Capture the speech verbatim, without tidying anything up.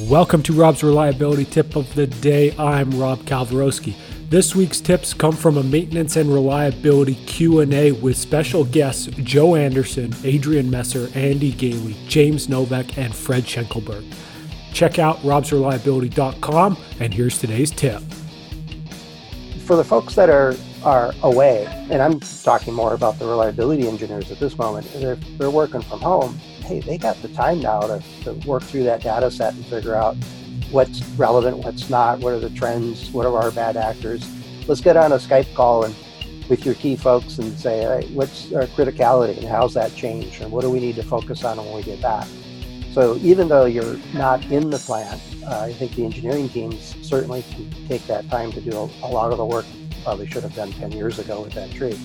Welcome to Rob's Reliability Tip of the Day. I'm Rob Kalvaroski. This week's tips come from a maintenance and reliability Q and A with special guests Joe Anderson, Adrian Messer, Andy Gailey, James Novak, and Fred Schenkelberg. Check out robs reliability dot com, and here's today's tip. For the folks that are are away, and I'm talking more about the reliability engineers at this moment, they're, they're working from home. Hey, they got the time now to, to work through that data set and figure out what's relevant, what's not, what are the trends, what are our bad actors. Let's get on a Skype call and with your key folks and say, all right, what's our criticality and how's that changed and what do we need to focus on when we get back? So even though you're not in the plant, uh, I think the engineering teams certainly can take that time to do a, a lot of the work you probably should have done ten years ago with that tree.